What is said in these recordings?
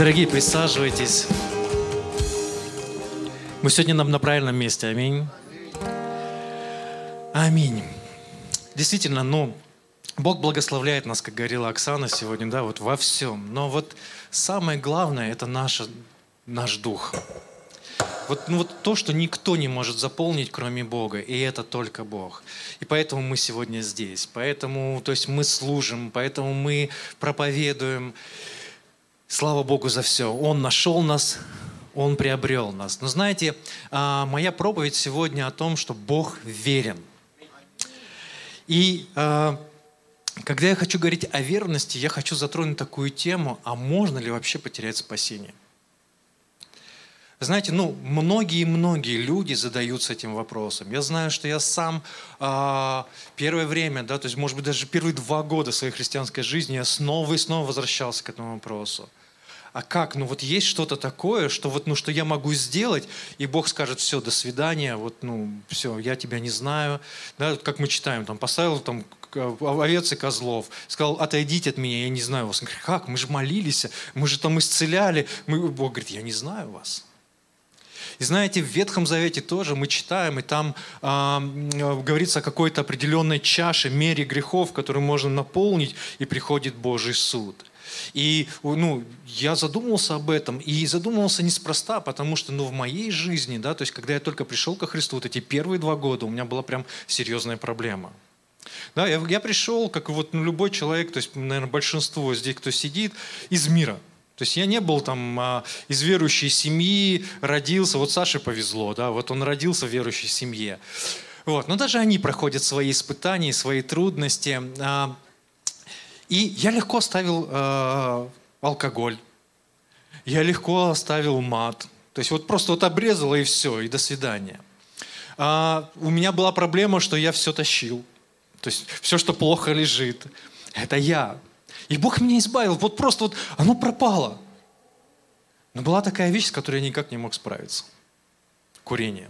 Дорогие, присаживайтесь. Мы сегодня на правильном месте. Аминь. Аминь. Действительно, Бог благословляет нас, как говорила Оксана сегодня, да, вот во всем. Но вот самое главное — это наш дух. Вот то, что никто не может заполнить, кроме Бога, и это только Бог. И поэтому мы сегодня здесь, поэтому, то есть мы служим, поэтому мы проповедуем. Слава Богу за все. Он нашел нас, Он приобрел нас. Но знаете, моя проповедь сегодня о том, что Бог верен. И когда я хочу говорить о верности, я хочу затронуть такую тему, а можно ли вообще потерять спасение? Знаете, многие люди задаются этим вопросом. Я знаю, что я сам первое время, да, то есть, может быть, даже первые 2 года своей христианской жизни я снова и снова возвращался к этому вопросу. А как? Есть что-то такое, что что я могу сделать, и Бог скажет: все, до свидания, все, я тебя не знаю. Да, как мы читаем, поставил овец и козлов, сказал: отойдите от меня, я не знаю вас. Он говорит: как? Мы же молились, мы же исцеляли. Бог говорит: я не знаю вас. И знаете, в Ветхом Завете тоже мы читаем, и там говорится о какой-то определенной чаше, мере грехов, которую можно наполнить, и приходит Божий суд. И я задумался об этом, и задумался неспроста, потому что в моей жизни, да, то есть когда я только пришел ко Христу, эти первые 2 года у меня была прям серьезная проблема. Да, я пришел, как любой человек, то есть, наверное, большинство здесь, кто сидит, из мира. То есть я не был из верующей семьи, родился, Саше повезло, да, он родился в верующей семье. Но даже они проходят свои испытания, свои трудности. И я легко оставил алкоголь, я легко оставил мат. То есть просто обрезало, и все, и до свидания. У меня была проблема, что я все тащил. То есть все, что плохо лежит, это я. И Бог меня избавил, оно пропало. Но была такая вещь, с которой я никак не мог справиться. Курение.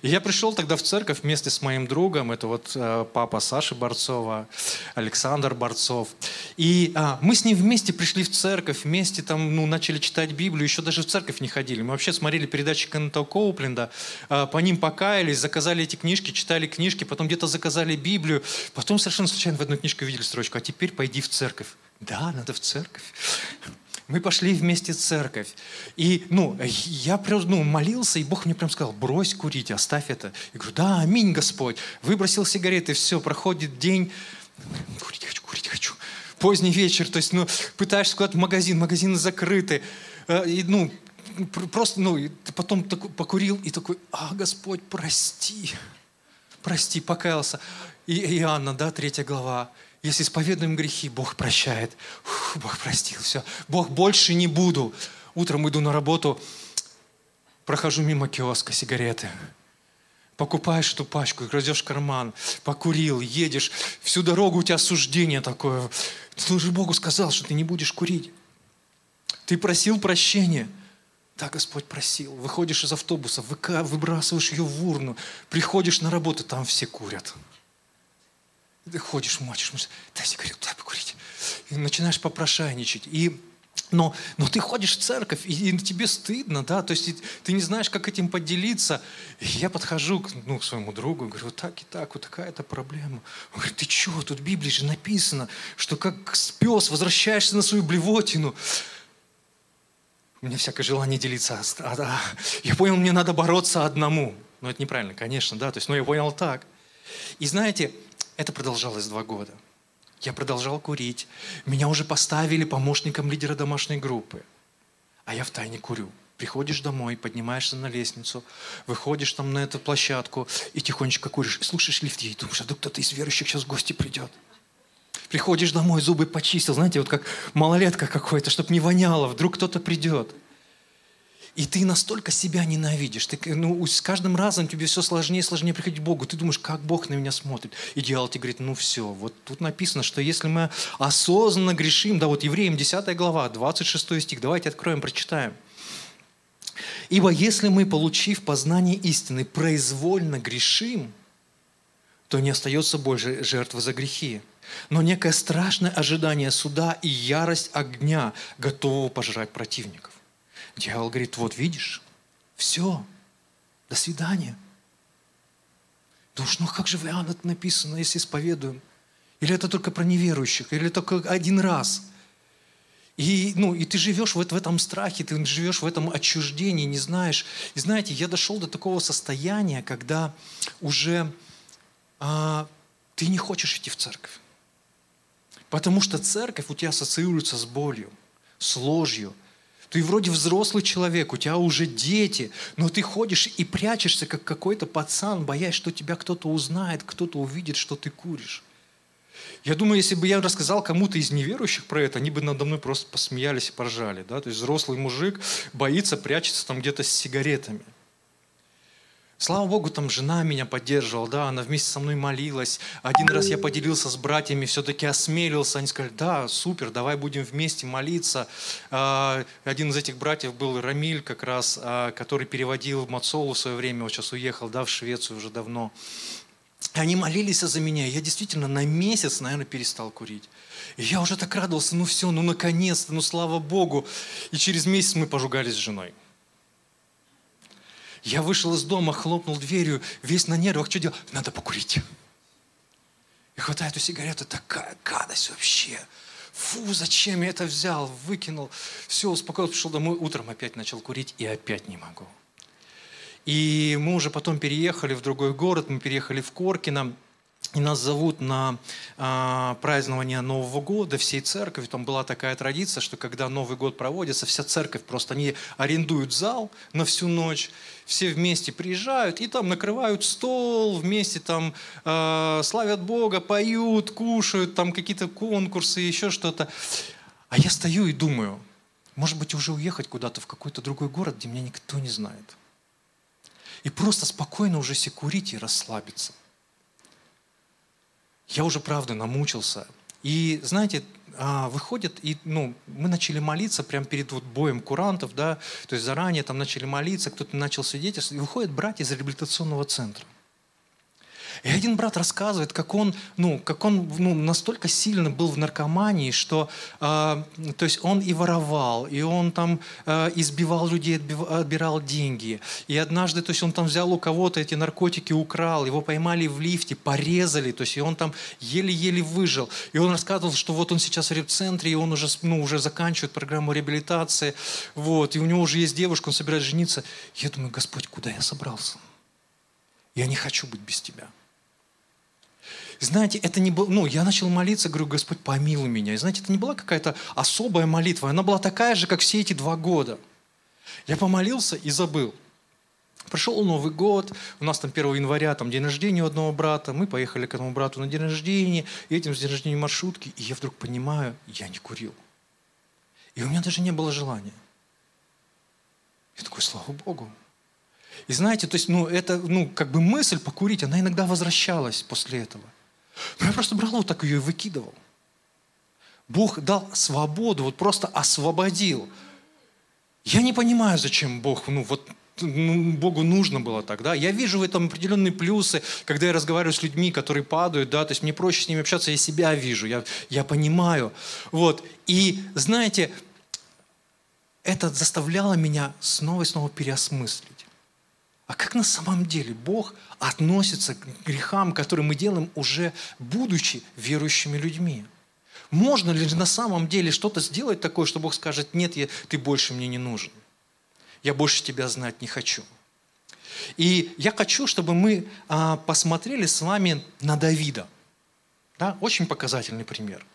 И я пришел тогда в церковь вместе с моим другом, это папа Саши Борцова, Александр Борцов. И мы с ним вместе пришли в церковь, вместе начали читать Библию, еще даже в церковь не ходили. Мы вообще смотрели передачи Кеннета Коупленда, по ним покаялись, заказали эти книжки, читали книжки, потом где-то заказали Библию, потом совершенно случайно в одну книжку видели строчку: а теперь пойди в церковь. Да, надо в церковь. Мы пошли вместе в церковь. И я прям молился, и Бог мне прям сказал: брось курить, оставь это. Я говорю: да, аминь, Господь. Выбросил сигареты, все, проходит день. Курить хочу. Поздний вечер, то есть, пытаешься куда-то в магазин, магазины закрыты. И, ты потом покурил и такой: а, Господь, прости, покаялся. И Иоанна, да, 3 глава. Если исповедуем грехи, Бог прощает. Бог простил, все. Бог, больше не буду. Утром иду на работу, прохожу мимо киоска, сигареты. Покупаешь эту пачку, кладешь в карман, покурил, едешь. Всю дорогу у тебя суждение такое. Ты же Богу сказал, что ты не будешь курить. Ты просил прощения. Да, Господь просил. Выходишь из автобуса, выбрасываешь ее в урну, приходишь на работу, там все курят. Ты ходишь, мочишь, дай сигарету, дай покурить. И начинаешь попрошайничать. Но ты ходишь в церковь, и тебе стыдно, да, то есть ты не знаешь, как этим поделиться. И я подхожу к своему другу, говорю: вот такая-то проблема. Он говорит: ты чего, тут в Библии же написано, что как пес возвращаешься на свою блевотину. У меня всякое желание делиться. Я понял, мне надо бороться одному. Но это неправильно, конечно, да, то есть, я понял так. И знаете, это продолжалось 2 года. Я продолжал курить. Меня уже поставили помощником лидера домашней группы. А я втайне курю. Приходишь домой, поднимаешься на лестницу, выходишь на эту площадку и тихонечко куришь. И слушаешь лифт, и думаешь: а вдруг кто-то из верующих сейчас в гости придет. Приходишь домой, зубы почистил, знаете, как малолетка какой-то, чтобы не воняло, вдруг кто-то придет. И ты настолько себя ненавидишь. Ты, с каждым разом тебе все сложнее и сложнее приходить к Богу. Ты думаешь: как Бог на меня смотрит? И дьявол тебе говорит: все, тут написано, что если мы осознанно грешим, да, Евреям 10 глава, 26 стих, давайте откроем, прочитаем. «Ибо если мы, получив познание истины, произвольно грешим, то не остается больше жертвы за грехи, но некое страшное ожидание суда и ярость огня, готового пожрать противников. Дьявол говорит: вот видишь, все, до свидания. Думаешь, ну как же в Иоанна написано, если исповедуем? Или это только про неверующих, или только один раз? И ты живешь в этом страхе, ты живешь в этом отчуждении, не знаешь. И знаете, я дошел до такого состояния, когда уже ты не хочешь идти в церковь. Потому что церковь у тебя ассоциируется с болью, с ложью. Ты вроде взрослый человек, у тебя уже дети, но ты ходишь и прячешься, как какой-то пацан, боясь, что тебя кто-то узнает, кто-то увидит, что ты куришь. Я думаю, если бы я рассказал кому-то из неверующих про это, они бы надо мной просто посмеялись и поржали. Да? То есть взрослый мужик боится, прячется там где-то с сигаретами. Слава Богу, там жена меня поддерживала, да, она вместе со мной молилась. Один раз я поделился с братьями, все-таки осмелился. Они сказали: да, супер, давай будем вместе молиться. Один из этих братьев был Рамиль как раз, который переводил Мацову в свое время, он сейчас уехал, да, в Швецию уже давно. И они молились за меня. Я действительно на месяц, наверное, перестал курить. И я уже так радовался, ну все, ну наконец-то, ну слава Богу. И через месяц мы пожугались с женой. Я вышел из дома, хлопнул дверью, весь на нервах, что делать? Надо покурить. И хватаю эту сигарету, такая гадость вообще. Фу, зачем я это взял, выкинул. Все, успокоился, пришел домой, утром опять начал курить и опять не могу. И мы уже потом переехали в другой город, мы переехали в Коркино, и нас зовут на празднование Нового года всей церкви. Там была такая традиция, что когда Новый год проводится, вся церковь просто, они арендуют зал на всю ночь, все вместе приезжают и там накрывают стол, вместе там славят Бога, поют, кушают, там какие-то конкурсы, еще что-то. А я стою и думаю, может быть, уже уехать куда-то в какой-то другой город, где меня никто не знает. И просто спокойно уже курить и расслабиться. Я уже, правда, намучился. И, знаете, выходит, и мы начали молиться прямо перед боем курантов, да, то есть заранее там начали молиться, кто-то начал свидетельствовать, и выходят братья из реабилитационного центра. И один брат рассказывает, как он настолько сильно был в наркомании, что то есть он и воровал, и он там избивал людей, отбирал деньги. И однажды, то есть он там взял у кого-то эти наркотики, украл, его поймали в лифте, порезали, то есть и он там еле-еле выжил. И он рассказывал, что вот он сейчас в реп-центре, и он уже заканчивает программу реабилитации, вот, и у него уже есть девушка, он собирается жениться. Я думаю: Господь, куда я собрался? Я не хочу быть без Тебя. Знаете, это не было... Я начал молиться, говорю: Господь, помилуй меня. И знаете, это не была какая-то особая молитва. Она была такая же, как все эти 2 года. Я помолился и забыл. Пришел Новый год. У нас там 1 января там, день рождения у одного брата. Мы поехали к этому брату на день рождения. И этим с день рождения маршрутки. И я вдруг понимаю, я не курил. И у меня даже не было желания. Я такой: слава Богу. И знаете, то есть, это мысль покурить, она иногда возвращалась после этого. Но я просто брал вот так ее и выкидывал. Бог дал свободу, вот просто освободил. Я не понимаю, зачем Бог, Богу нужно было так, да. Я вижу в этом определенные плюсы, когда я разговариваю с людьми, которые падают, да, то есть мне проще с ними общаться, я себя вижу, я понимаю. Вот, и знаете, это заставляло меня снова и снова переосмыслить. А как на самом деле Бог относится к грехам, которые мы делаем, уже будучи верующими людьми? Можно ли на самом деле что-то сделать такое, что Бог скажет: нет, ты больше мне не нужен, я больше тебя знать не хочу? И я хочу, чтобы мы посмотрели с вами на Давида. Да? Очень показательный пример.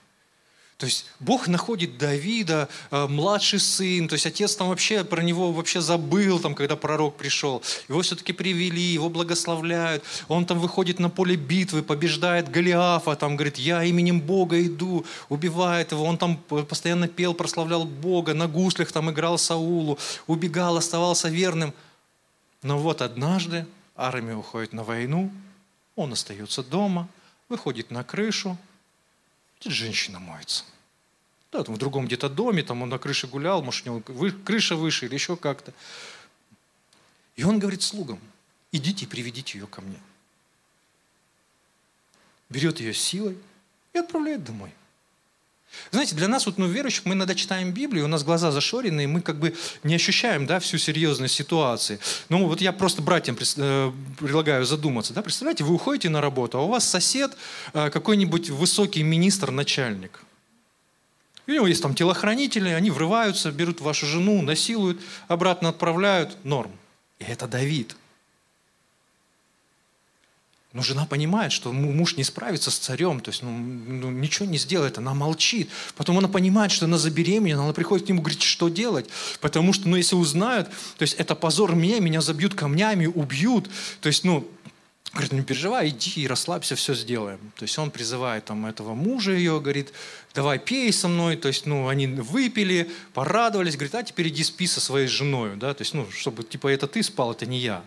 То есть Бог находит Давида, младший сын, то есть отец там вообще про него вообще забыл, там, когда пророк пришел. Его все-таки привели, его благословляют. Он там выходит на поле битвы, побеждает Голиафа, там говорит: я именем Бога иду, убивает его. Он там постоянно пел, прославлял Бога, на гуслях там играл Саулу, убегал, оставался верным. Но вот однажды армия уходит на войну, он остается дома, выходит на крышу. Женщина моется. Да, там в другом где-то доме, там он на крыше гулял, может, у него крыша выше или еще как-то. И он говорит слугам: идите и приведите ее ко мне. берет ее силой и отправляет домой. Знаете, для нас, вот, ну, верующих, мы иногда читаем Библию, у нас глаза зашорены, и мы как бы не ощущаем, да, всю серьезность ситуации. Ну, вот я просто братьям предлагаю задуматься. Да? Представляете, вы уходите на работу, а у вас сосед какой-нибудь высокий министр, начальник. И у него есть там телохранители, они врываются, берут вашу жену, насилуют, обратно отправляют. Норм. И это Давид. Но жена понимает, что муж не справится с царем, то есть ничего не сделает, она молчит. Потом она понимает, что она забеременела, она приходит к нему и говорит, что делать? Потому что, ну, если узнают, то есть это позор мне, меня забьют камнями, убьют. То есть, ну, говорит, не переживай, иди и расслабься, все сделаем. То есть он призывает там этого мужа ее, говорит, давай пей со мной. То есть, ну, они выпили, порадовались, говорит, а теперь иди спи со своей женой, да, то есть, ну, чтобы, типа, это ты спал, это не я.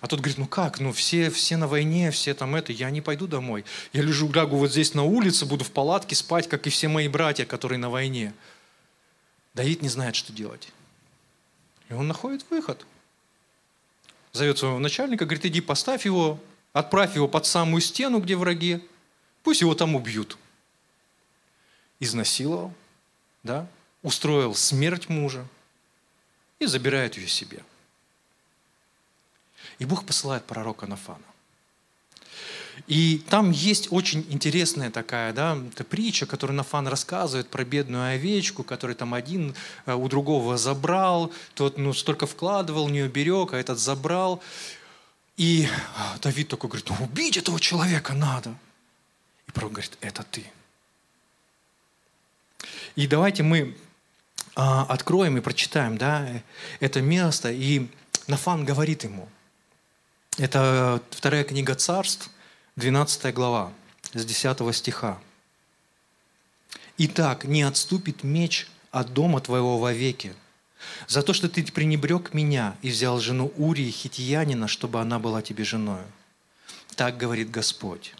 А тот говорит, ну как, ну все на войне, все там это, я не пойду домой. Я лежу, лягу вот здесь на улице, буду в палатке спать, как и все мои братья, которые на войне. Давид не знает, что делать. И он находит выход. Зовет своего начальника, говорит, иди поставь его, отправь его под самую стену, где враги, пусть его там убьют. Изнасиловал, да, устроил смерть мужа и забирает ее себе. И Бог посылает пророка Нафана. И там есть очень интересная такая, да, притча, которую Нафан рассказывает про бедную овечку, которую там один у другого забрал, тот, ну, столько вкладывал, не уберег, а этот забрал. И Давид такой говорит, ну, убить этого человека надо. И пророк говорит, это ты. И давайте мы откроем и прочитаем, да, это место. И Нафан говорит ему, это 2 книга Царств, 12 глава, с 10 стиха. «Итак, не отступит меч от дома твоего вовеки, за то, что ты пренебрег меня и взял жену Урии хитиянина, чтобы она была тебе женою. Так говорит Господь.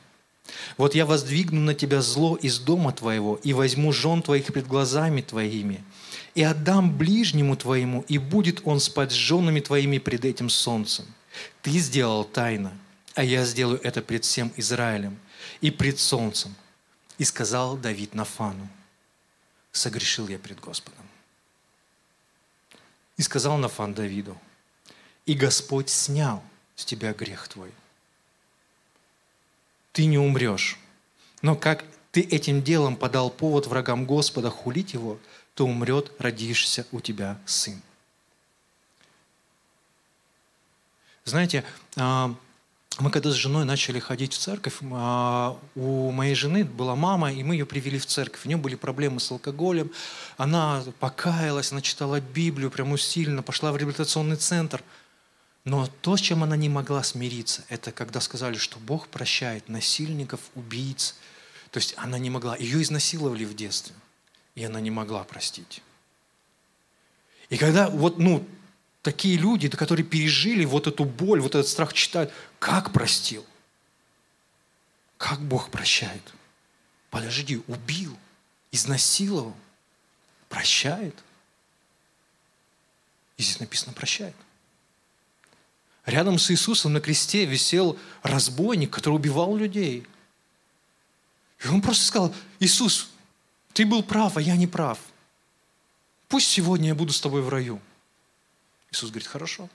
Вот я воздвигну на тебя зло из дома твоего и возьму жен твоих пред глазами твоими, и отдам ближнему твоему, и будет он спать с женами твоими пред этим солнцем. Ты сделал тайно, а я сделаю это пред всем Израилем и пред солнцем. И сказал Давид Нафану, согрешил я пред Господом. И сказал Нафан Давиду, и Господь снял с тебя грех твой. Ты не умрешь, но как ты этим делом подал повод врагам Господа хулить его, то умрет родившийся у тебя сын». Знаете, мы когда с женой начали ходить в церковь, у моей жены была мама, и мы ее привели в церковь. У нее были проблемы с алкоголем, она покаялась, она читала Библию прям усиленно, пошла в реабилитационный центр. Но то, с чем она не могла смириться, это когда сказали, что Бог прощает насильников, убийц. То есть она не могла. Ее изнасиловали в детстве, и она не могла простить. И когда вот, ну, такие люди, которые пережили вот эту боль, вот этот страх, читают, как простил? Как Бог прощает? Подожди, убил, изнасиловал, прощает? И здесь написано «прощает». Рядом с Иисусом на кресте висел разбойник, который убивал людей. И он просто сказал, Иисус, ты был прав, а я не прав. Пусть сегодня я буду с тобой в раю. Иисус говорит, хорошо.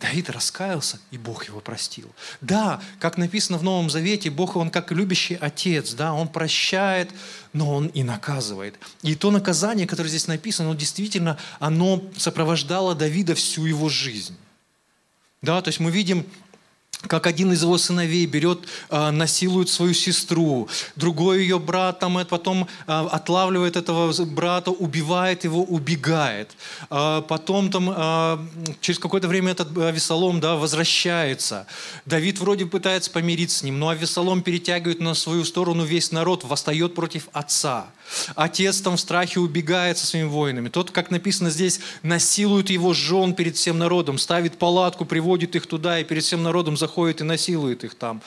Давид раскаялся, и Бог его простил. Да, как написано в Новом Завете, Бог, Он как любящий отец, да, Он прощает, но Он и наказывает. И то наказание, которое здесь написано, оно действительно, оно сопровождало Давида всю его жизнь. Да, то есть мы видим, как один из его сыновей берет, насилует свою сестру, другой ее брат, там, потом отлавливает этого брата, убивает его, убегает. Потом там, через какое-то время этот Авессалом, да, возвращается. Давид вроде пытается помириться с ним, но Авессалом перетягивает на свою сторону весь народ, восстает против отца. Отец там в страхе убегает со своими воинами. Тот, как написано здесь, насилует его жен перед всем народом, ставит палатку, приводит их туда и перед всем народом заходит и насилует их там.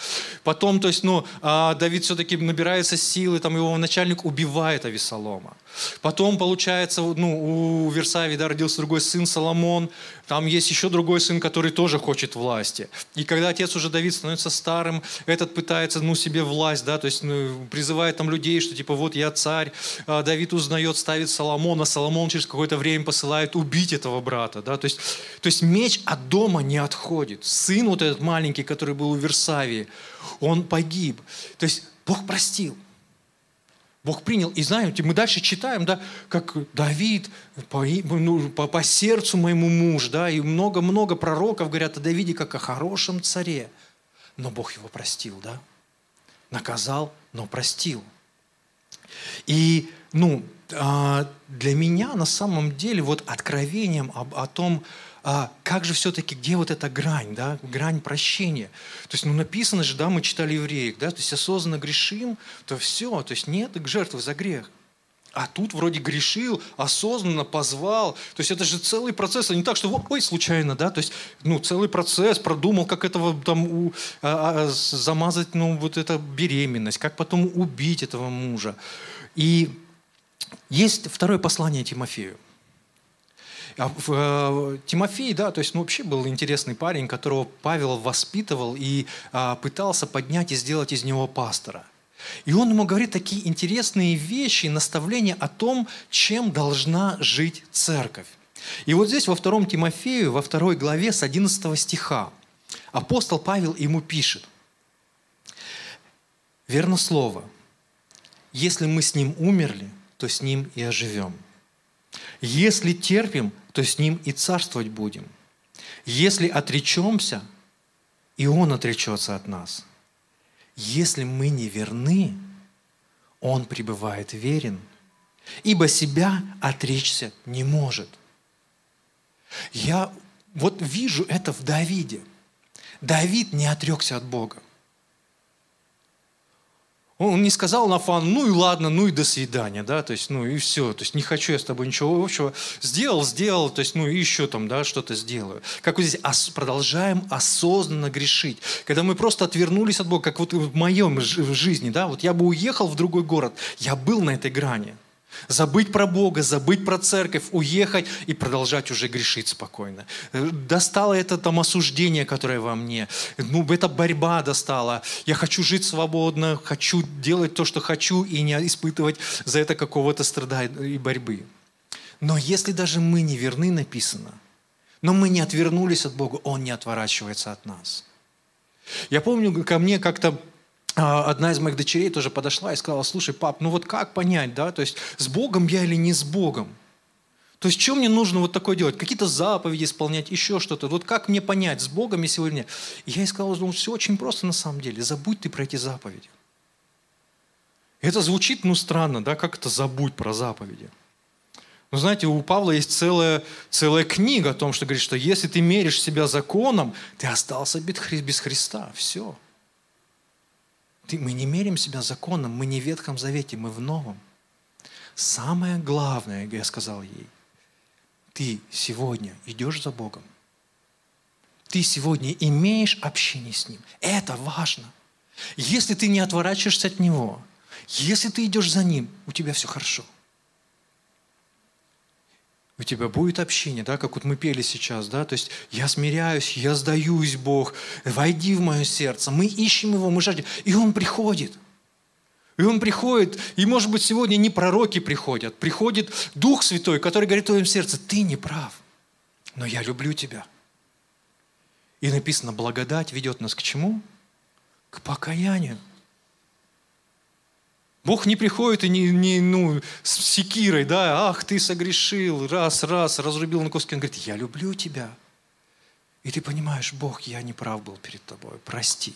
Потом, то есть, ну, Давид все-таки набирается силы, там его начальник убивает Авессалома. Потом, получается, у Версавии родился другой сын Соломон. Там есть еще другой сын, который тоже хочет власти. И когда отец уже Давид становится старым, этот пытается себе власть, да, то есть призывает там людей, что типа вот я царь. Давид узнает, ставит Соломона. Соломон через какое-то время посылает убить этого брата. Да, то есть меч от дома не отходит. Сын вот этот маленький, который был у Версавии, он погиб. То есть Бог простил. Бог принял. И знаете, мы дальше читаем, да, как Давид по сердцу моему муж, да, и много-много пророков говорят о Давиде как о хорошем царе. Но Бог его простил, да. Наказал, но простил. И, для меня на самом деле откровением о том, как же все-таки, где эта грань, да, грань прощения? То есть, написано же, да, мы читали Евреев, да, то есть, осознанно грешим, то все, то есть, нет жертвы за грех. А тут вроде грешил, осознанно позвал, то есть, это же целый процесс, а не так, что, ой, случайно, да, то есть, целый процесс, продумал, как этого там замазать, эту беременность, как потом убить этого мужа. И есть второе послание Тимофею. Тимофей, да, то есть, вообще был интересный парень, которого Павел воспитывал и пытался поднять и сделать из него пастора. И он ему говорит такие интересные вещи, наставления о том, чем должна жить церковь. И здесь во 2 Тимофею, во 2 главе с 11 стиха апостол Павел ему пишет. «Верно слово, если мы с ним умерли, то с ним и оживем. Если терпим, то с ним и царствовать будем. Если отречемся, и он отречется от нас. Если мы не верны, он пребывает верен, ибо себя отречься не может». Я вижу это в Давиде. Давид не отрекся от Бога. Он не сказал Нафану, ну и ладно, ну и до свидания, да, то есть, и все, то есть, не хочу я с тобой ничего общего, сделал, то есть, и еще там, да, что-то сделаю. Как здесь продолжаем осознанно грешить. Когда мы просто отвернулись от Бога, как в моем жизни, да, я бы уехал в другой город, я был на этой грани. Забыть про Бога, забыть про церковь, уехать и продолжать уже грешить спокойно. Достало это осуждение, которое во мне. Это борьба достала. Я хочу жить свободно, хочу делать то, что хочу, и не испытывать за это какого-то страдания и борьбы. Но если даже мы не верны, написано, но мы не отвернулись от Бога, Он не отворачивается от нас. Я помню, ко мне как-то одна из моих дочерей тоже подошла и сказала: слушай, пап, как понять, да, то есть с Богом я или не с Богом? То есть что мне нужно такое делать? Какие-то заповеди исполнять, еще что-то. Как мне понять, с Богом я сегодня? И я ей сказал, что все очень просто на самом деле. Забудь ты про эти заповеди. Это звучит, странно, да, как это забудь про заповеди? Знаете, у Павла есть целая книга о том, что говорит, что если ты меришь себя законом, ты остался без Христа, все. Мы не меряем себя законом, мы не в Ветхом Завете, мы в Новом. Самое главное, я сказал ей, ты сегодня идешь за Богом. Ты сегодня имеешь общение с Ним. Это важно. Если ты не отворачиваешься от Него, если ты идешь за Ним, у тебя все хорошо. У тебя будет общение, да, как мы пели сейчас, да, то есть я смиряюсь, я сдаюсь, Бог, войди в мое сердце, мы ищем Его, мы жаждем, и Он приходит. И Он приходит, и, может быть, сегодня не пророки приходят, приходит Дух Святой, который говорит в твоем сердце, ты не прав, но я люблю тебя. И написано, благодать ведет нас к чему? К покаянию. Бог не приходит и не с секирой, да, ах, ты согрешил, раз, разрубил на куски. Он говорит, я люблю тебя. И ты понимаешь, Бог, я не прав был перед тобой, прости.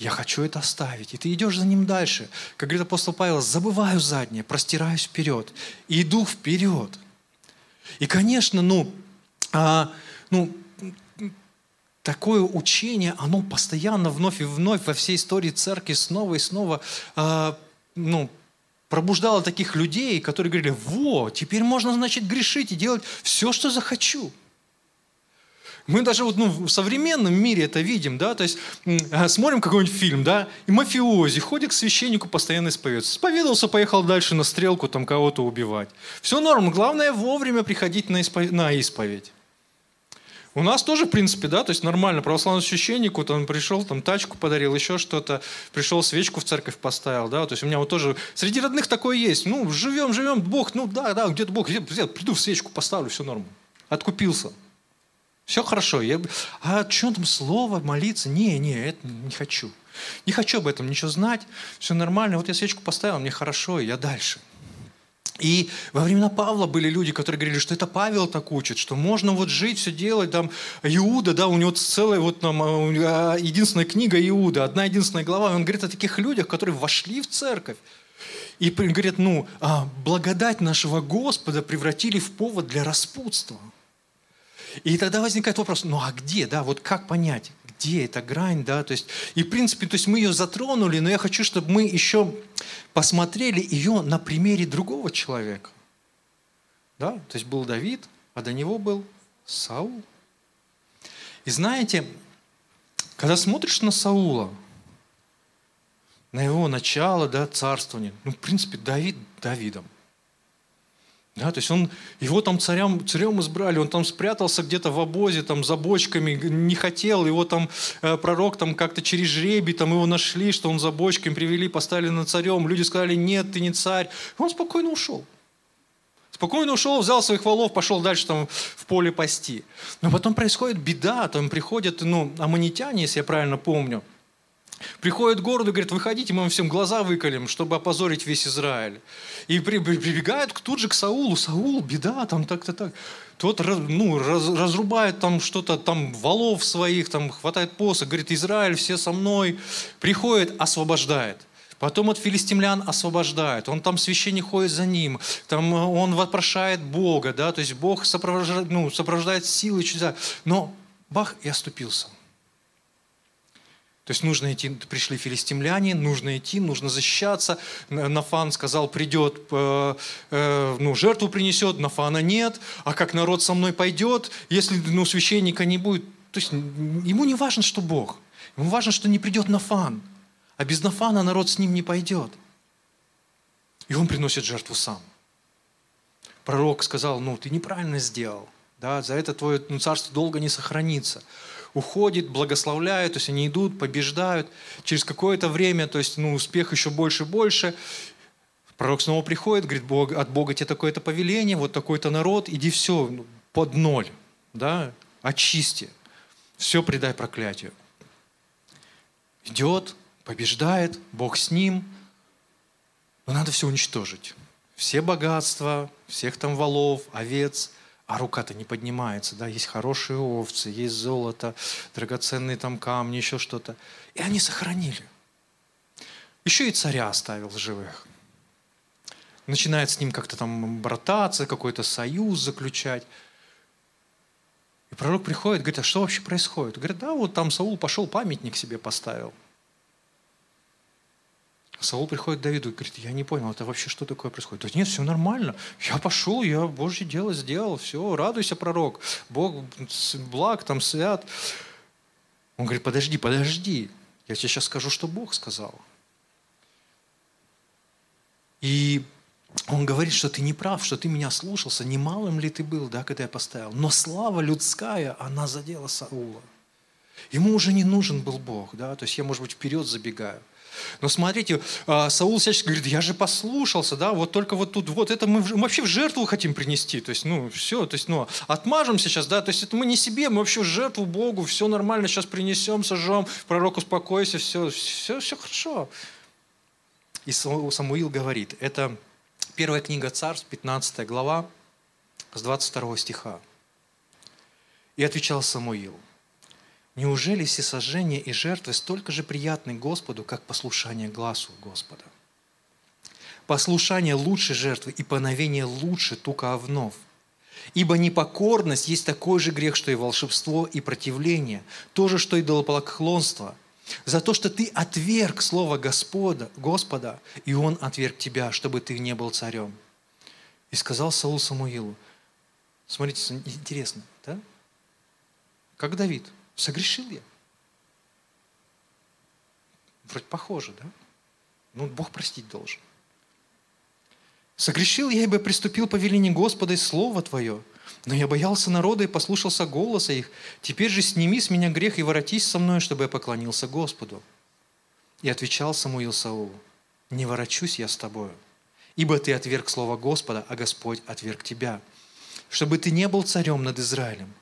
Я хочу это оставить. И ты идешь за Ним дальше. Как говорит апостол Павел, забываю заднее, простираюсь вперед, иду вперед. И, конечно, такое учение, оно постоянно, вновь и вновь во всей истории церкви снова и снова пробуждало таких людей, которые говорили, теперь можно, значит, грешить и делать все, что захочу. Мы даже вот, в современном мире это видим, да, то есть смотрим какой-нибудь фильм, да, и мафиози ходит к священнику, постоянно исповедуется. Исповедовался, поехал дальше на стрелку, там кого-то убивать. Все норм, главное вовремя приходить на исповедь. У нас тоже, в принципе, да, то есть нормально, православному священнику, там пришел, там тачку подарил, еще что-то, пришел, свечку в церковь поставил, да, то есть у меня вот тоже, среди родных такое есть, живем, Бог, да, где-то Бог, где-то приду, в свечку поставлю, все норм, откупился. Все хорошо. А что там слово, молиться? Это не хочу. Не хочу об этом ничего знать. Все нормально. Вот я свечку поставил, мне хорошо, и я дальше. И во времена Павла были люди, которые говорили, что это Павел так учит, что можно вот жить, все делать. Там Иуда, да, у него целая вот там единственная книга Иуда, одна единственная глава. И он говорит о таких людях, которые вошли в церковь. И говорит, благодать нашего Господа превратили в повод для распутства. И тогда возникает вопрос, а где, да, вот как понять, где эта грань, да, то есть, и в принципе, то есть мы ее затронули, но я хочу, чтобы мы еще посмотрели ее на примере другого человека, да, то есть был Давид, а до него был Саул. И знаете, когда смотришь на Саула, на его начало, да, царствование, в принципе, Давид Давидом. Да, то есть его там царем избрали, он там спрятался где-то в обозе, там за бочками, не хотел, его там пророк там как-то через жребий, там его нашли, что он за бочками привели, поставили на царем, люди сказали, нет, ты не царь. И он спокойно ушел. Взял своих волов, пошел дальше там в поле пасти. Но потом происходит беда, там приходят, аммонитяне, если я правильно помню, приходят к городу и говорят, выходите, мы вам всем глаза выколем, чтобы опозорить весь Израиль. И прибегают тут же к Саулу. Саул, беда, там так-то так. Тот разрубает там что-то, там валов своих, там хватает посох, говорит, Израиль, все со мной. Приходит, освобождает. Потом от филистимлян освобождает, он там священник ходит за ним, там он вопрошает Бога, да, то есть Бог сопровождает, сопровождает силы и чудеса. Но бах, и оступился. То есть нужно идти, пришли филистимляне, нужно идти, нужно защищаться. Нафан сказал, придет, жертву принесет, Нафана нет, а как народ со мной пойдет, если священника не будет. То есть ему не важно, что Бог, ему важно, что не придет Нафан, а без Нафана народ с ним не пойдет. И он приносит жертву сам. Пророк сказал, ты неправильно сделал, да, за это твое царство долго не сохранится. Уходит, благословляет, то есть они идут, побеждают. Через какое-то время, то есть, успех еще больше и больше. Пророк снова приходит, говорит, от Бога тебе такое-то повеление, вот такой-то народ, иди все под ноль, да, очисти, все предай проклятию. Идет, побеждает, Бог с ним, но надо все уничтожить. Все богатства, всех там валов, овец. А рука-то не поднимается, да, есть хорошие овцы, есть золото, драгоценные там камни, еще что-то. И они сохранили. Еще и царя оставил в живых. Начинает с ним как-то там брататься, какой-то союз заключать. И пророк приходит, говорит, а что вообще происходит? Говорит, да, вот там Саул пошел, памятник себе поставил. Саул приходит к Давиду и говорит, я не понял, это вообще что такое происходит? То есть, нет, все нормально, я пошел, я Божье дело сделал, все, радуйся, пророк, Бог благ, там свят. Он говорит, подожди, я тебе сейчас скажу, что Бог сказал. И он говорит, что ты не прав, что ты меня слушался, не малым ли ты был, да, когда я поставил. Но слава людская, она задела Саула. Ему уже не нужен был Бог, да, то есть я, может быть, вперед забегаю. Но смотрите, Саул всячески говорит, я же послушался, да, вот только вот тут, вот это мы вообще в жертву хотим принести, то есть, все, то есть, отмажем сейчас, да, то есть, это мы не себе, мы вообще в жертву Богу, все нормально, сейчас принесем, сожжем, пророк, успокойся, все хорошо. И Самуил говорит, это первая книга Царств, 15 глава, с 22 стиха. И отвечал Самуил. Неужели всесожжения и жертвы столько же приятны Господу, как послушание гласу Господа? Послушание лучше жертвы и поновение лучше тука овнов. Ибо непокорность есть такой же грех, что и волшебство, и противление, то же, что и идолопоклонство. За то, что ты отверг слово Господа, и он отверг тебя, чтобы ты не был царем. И сказал Саул Самуилу, смотрите, интересно, да? как Давид. Согрешил я. Вроде похоже, да? Ну, Бог простить должен. Согрешил я, ибо преступил по велению Господа и Слово Твое. Но я боялся народа и послушался голоса их. Теперь же сними с меня грех и воротись со мной, чтобы я поклонился Господу. И отвечал Самуил Саулу: не ворочусь я с тобою, ибо ты отверг слово Господа, а Господь отверг тебя, чтобы ты не был царем над Израилем.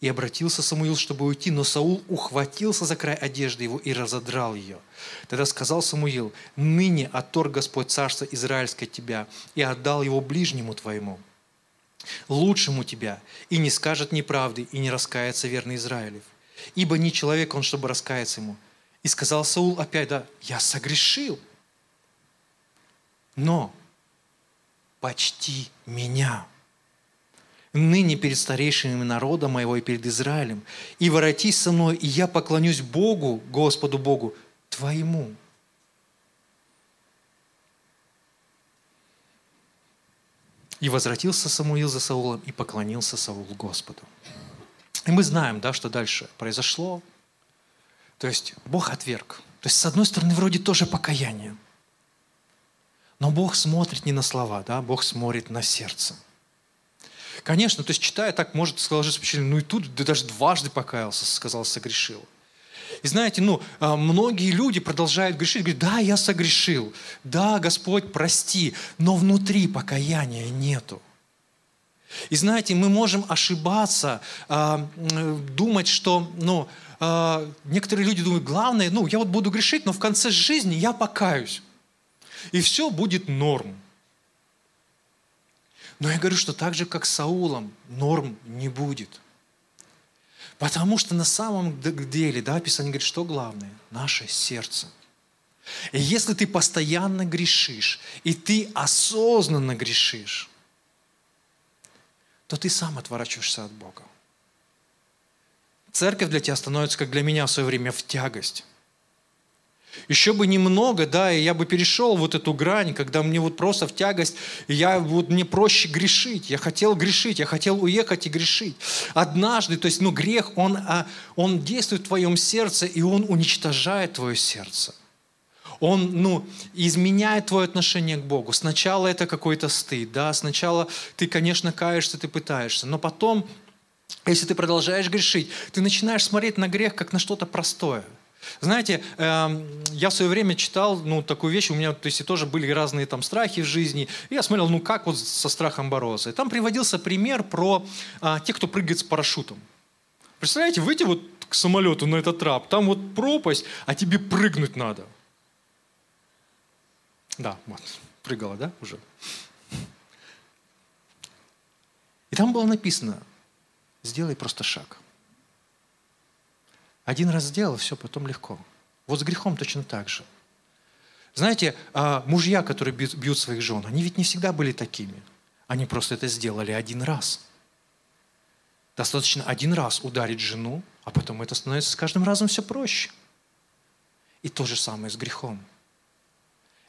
И обратился Самуил, чтобы уйти, но Саул ухватился за край одежды его и разодрал ее. Тогда сказал Самуил: ныне отторг Господь царство израильское тебя и отдал его ближнему твоему, лучшему тебя, и не скажет неправды, и не раскается верный Израилев. Ибо не человек он, чтобы раскаяться ему. И сказал Саул опять: да, я согрешил, но почти меня ныне перед старейшинами народа моего и перед Израилем, и воротись со мной, и я поклонюсь Богу, Господу Богу твоему. И возвратился Самуил за Саулом, и поклонился Саул Господу. И мы знаем, да, что дальше произошло. То есть Бог отверг. То есть, с одной стороны, вроде тоже покаяние. Но Бог смотрит не на слова, да? Бог смотрит на сердце. Конечно, то есть, читая так, может сложиться впечатление: ну и тут да даже дважды покаялся, сказал, согрешил. И знаете, ну, многие люди продолжают грешить, говорят: да, я согрешил, да, Господь, прости, но внутри покаяния нету. И знаете, мы можем ошибаться, думать, что, ну, некоторые люди думают: главное, ну, я вот буду грешить, но в конце жизни я покаюсь, и все будет норм. Но я говорю, что так же, как с Саулом, норм не будет. Потому что на самом деле, да, Писание говорит, что главное? Наше сердце. И если ты постоянно грешишь, и ты осознанно грешишь, то ты сам отворачиваешься от Бога. Церковь для тебя становится, как для меня в свое время, в тягость. Еще бы немного, да, и я бы перешел вот эту грань, когда мне вот просто в тягость, я вот, мне проще грешить, я хотел уехать и грешить. Однажды, то есть, ну, грех, он действует в твоем сердце, и он уничтожает твое сердце. Он, ну, изменяет твое отношение к Богу. Сначала это какой-то стыд, да, сначала ты, конечно, каешься, ты пытаешься, но потом, если ты продолжаешь грешить, ты начинаешь смотреть на грех как на что-то простое. Знаете, я в свое время читал, ну, такую вещь, у меня, то есть, и тоже были разные там страхи в жизни, и я смотрел, ну, как вот со страхом бороться. И там приводился пример про тех, кто прыгает с парашютом. Представляете, выйти вот к самолету на этот трап, там вот пропасть, а тебе прыгнуть надо. Да, вот, прыгала, да, уже? И там было написано: сделай просто шаг. Один раз сделал, все, потом легко. Вот с грехом точно так же. Знаете, мужья, которые бьют своих жен, они ведь не всегда были такими. Они просто это сделали один раз. Достаточно один раз ударить жену, а потом это становится с каждым разом все проще. И то же самое с грехом.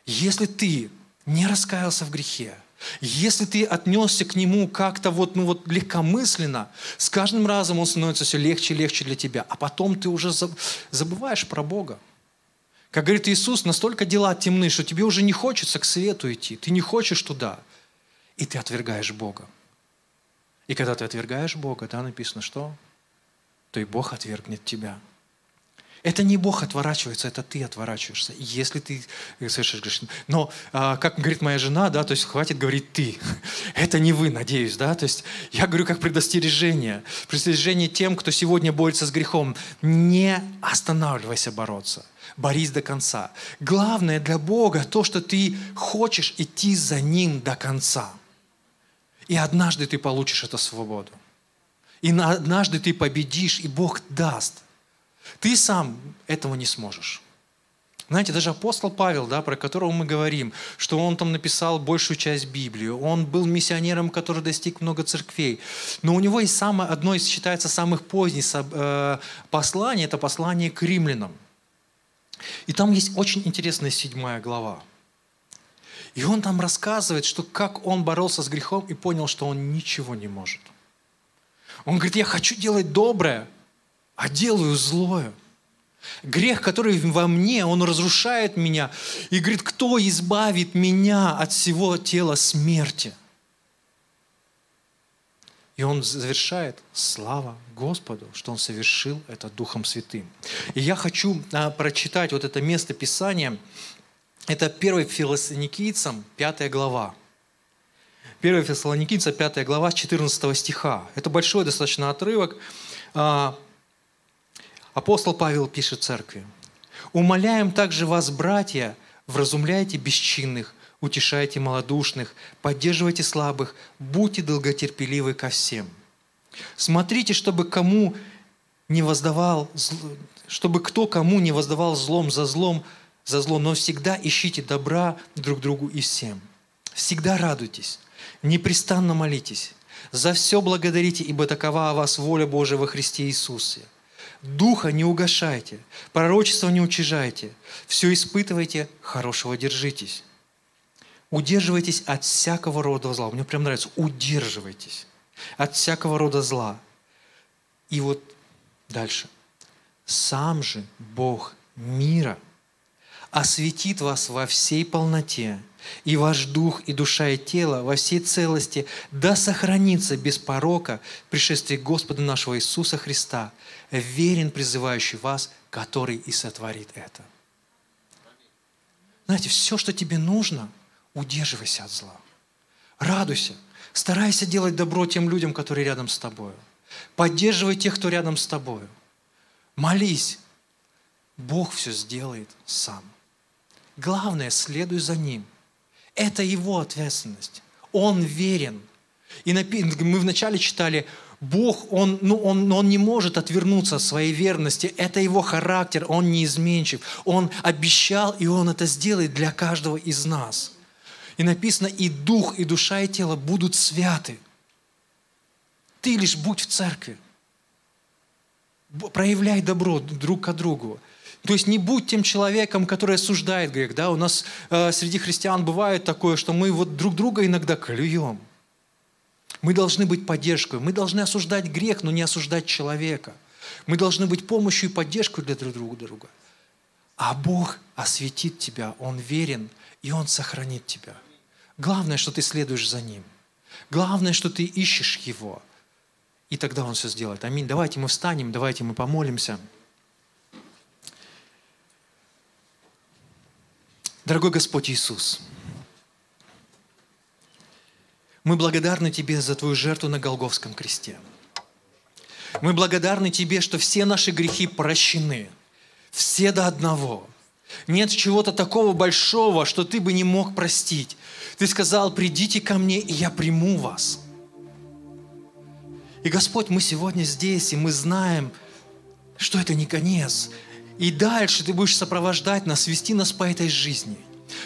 Если ты не раскаялся в грехе, если ты отнесся к нему как-то вот, ну вот легкомысленно, с каждым разом он становится все легче и легче для тебя. А потом ты уже забываешь про Бога. Как говорит Иисус, настолько дела темны, что тебе уже не хочется к свету идти. Ты не хочешь туда. И ты отвергаешь Бога. И когда ты отвергаешь Бога, да, написано что? То и Бог отвергнет тебя. Это не Бог отворачивается, это ты отворачиваешься, если ты совершишь грех. Но, как говорит моя жена, да, то есть хватит говорить «ты». Это не вы, надеюсь, да, то есть я говорю как предостережение. Предостережение тем, кто сегодня борется с грехом. Не останавливайся бороться, борись до конца. Главное для Бога то, что ты хочешь идти за Ним до конца. И однажды ты получишь эту свободу. И однажды ты победишь, и Бог даст. Ты сам этого не сможешь. Знаете, даже апостол Павел, да, про которого мы говорим, что он там написал большую часть Библии, он был миссионером, который достиг много церквей, но у него есть одно из, считается, самых поздних посланий, это послание к римлянам. И там есть очень интересная 7 глава. И он там рассказывает, что как он боролся с грехом и понял, что он ничего не может. Он говорит: я хочу делать доброе, а делаю злое. Грех, который во мне, он разрушает меня. И говорит, кто избавит меня от всего тела смерти? И он завершает: слава Господу, что он совершил это Духом Святым. И я хочу прочитать вот это место Писания. Это 1 Фессалоникийцам, 5 глава. 1 Фессалоникийцам, 5 глава, 14 стиха. Это большой достаточно отрывок. Апостол Павел пишет церкви: «Умоляем также вас, братья, вразумляйте бесчинных, утешайте малодушных, поддерживайте слабых, будьте долготерпеливы ко всем. Смотрите, чтобы кто кому не воздавал злом за злом, но всегда ищите добра друг другу и всем. Всегда радуйтесь, непрестанно молитесь, за все благодарите, ибо такова о вас воля Божия во Христе Иисусе. Духа не угашайте, пророчество не уничижайте, все испытывайте, хорошего держитесь. Удерживайтесь от всякого рода зла». Мне прям нравится. Удерживайтесь от всякого рода зла. И вот дальше. «Сам же Бог мира осветит вас во всей полноте, и ваш дух, и душа, и тело во всей целости да сохранится без порока в пришествии Господа нашего Иисуса Христа, верен призывающий вас, который и сотворит это». Знаете, все, что тебе нужно, удерживайся от зла. Радуйся. Старайся делать добро тем людям, которые рядом с тобой. Поддерживай тех, кто рядом с тобой. Молись. Бог все сделает сам. Главное, следуй за Ним. Это Его ответственность. Он верен. И мы вначале читали, Бог, он не может отвернуться от своей верности. Это Его характер, Он неизменчив. Он обещал, и Он это сделает для каждого из нас. И написано, и дух, и душа, и тело будут святы. Ты лишь будь в церкви. Проявляй добро друг к другу. То есть не будь тем человеком, который осуждает грех. Да? У нас среди христиан бывает такое, что мы вот друг друга иногда клюем. Мы должны быть поддержкой. Мы должны осуждать грех, но не осуждать человека. Мы должны быть помощью и поддержкой для друг друга. А Бог осветит тебя. Он верен, и Он сохранит тебя. Главное, что ты следуешь за Ним. Главное, что ты ищешь Его. И тогда Он все сделает. Аминь. Давайте мы встанем, давайте мы помолимся. Дорогой Господь Иисус, мы благодарны Тебе за Твою жертву на Голгофском кресте. Мы благодарны Тебе, что все наши грехи прощены. Все до одного. Нет чего-то такого большого, что Ты бы не мог простить. Ты сказал: придите ко мне, и я приму вас. И, Господь, мы сегодня здесь, и мы знаем, что это не конец. И дальше Ты будешь сопровождать нас, вести нас по этой жизни.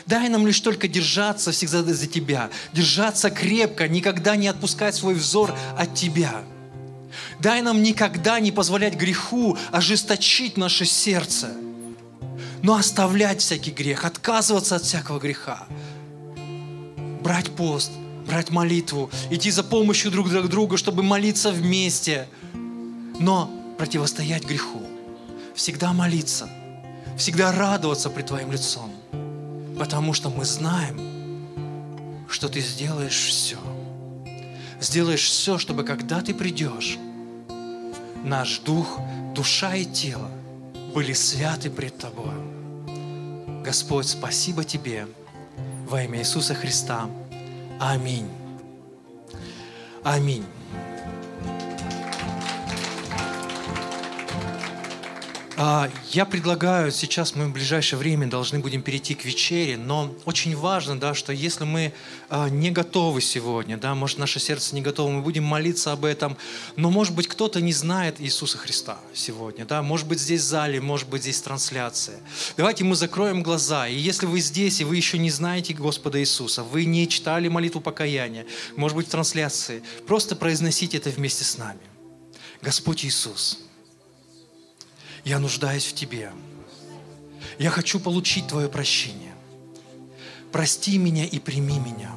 Дай нам лишь только держаться всегда за Тебя, держаться крепко, никогда не отпускать свой взор от Тебя. Дай нам никогда не позволять греху ожесточить наше сердце, но оставлять всякий грех, отказываться от всякого греха, брать пост, брать молитву, идти за помощью друг к другу, чтобы молиться вместе, но противостоять греху, всегда молиться, всегда радоваться пред Твоим лицом, потому что мы знаем, что Ты сделаешь все, чтобы когда Ты придешь, наш дух, душа и тело были святы пред Тобой. Господь, спасибо Тебе во имя Иисуса Христа. Аминь. Аминь. Я предлагаю, сейчас мы в ближайшее время должны будем перейти к вечере, но очень важно, да, что если мы не готовы сегодня, да, может, наше сердце не готово, мы будем молиться об этом, но, может быть, кто-то не знает Иисуса Христа сегодня, да, может быть, здесь в зале, может быть, здесь трансляция. Давайте мы закроем глаза, и если вы здесь, и вы еще не знаете Господа Иисуса, вы не читали молитву покаяния, может быть, в трансляции, просто произносите это вместе с нами. Господь Иисус, я нуждаюсь в Тебе. Я хочу получить Твое прощение. Прости меня и прими меня.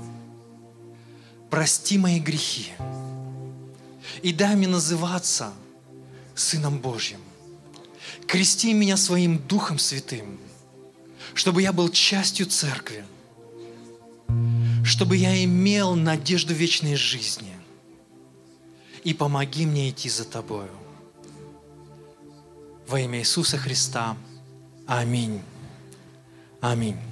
Прости мои грехи. И дай мне называться Сыном Божьим. Крести меня своим Духом Святым, чтобы я был частью Церкви, чтобы я имел надежду вечной жизни. И помоги мне идти за Тобою. Во имя Иисуса Христа. Аминь. Аминь.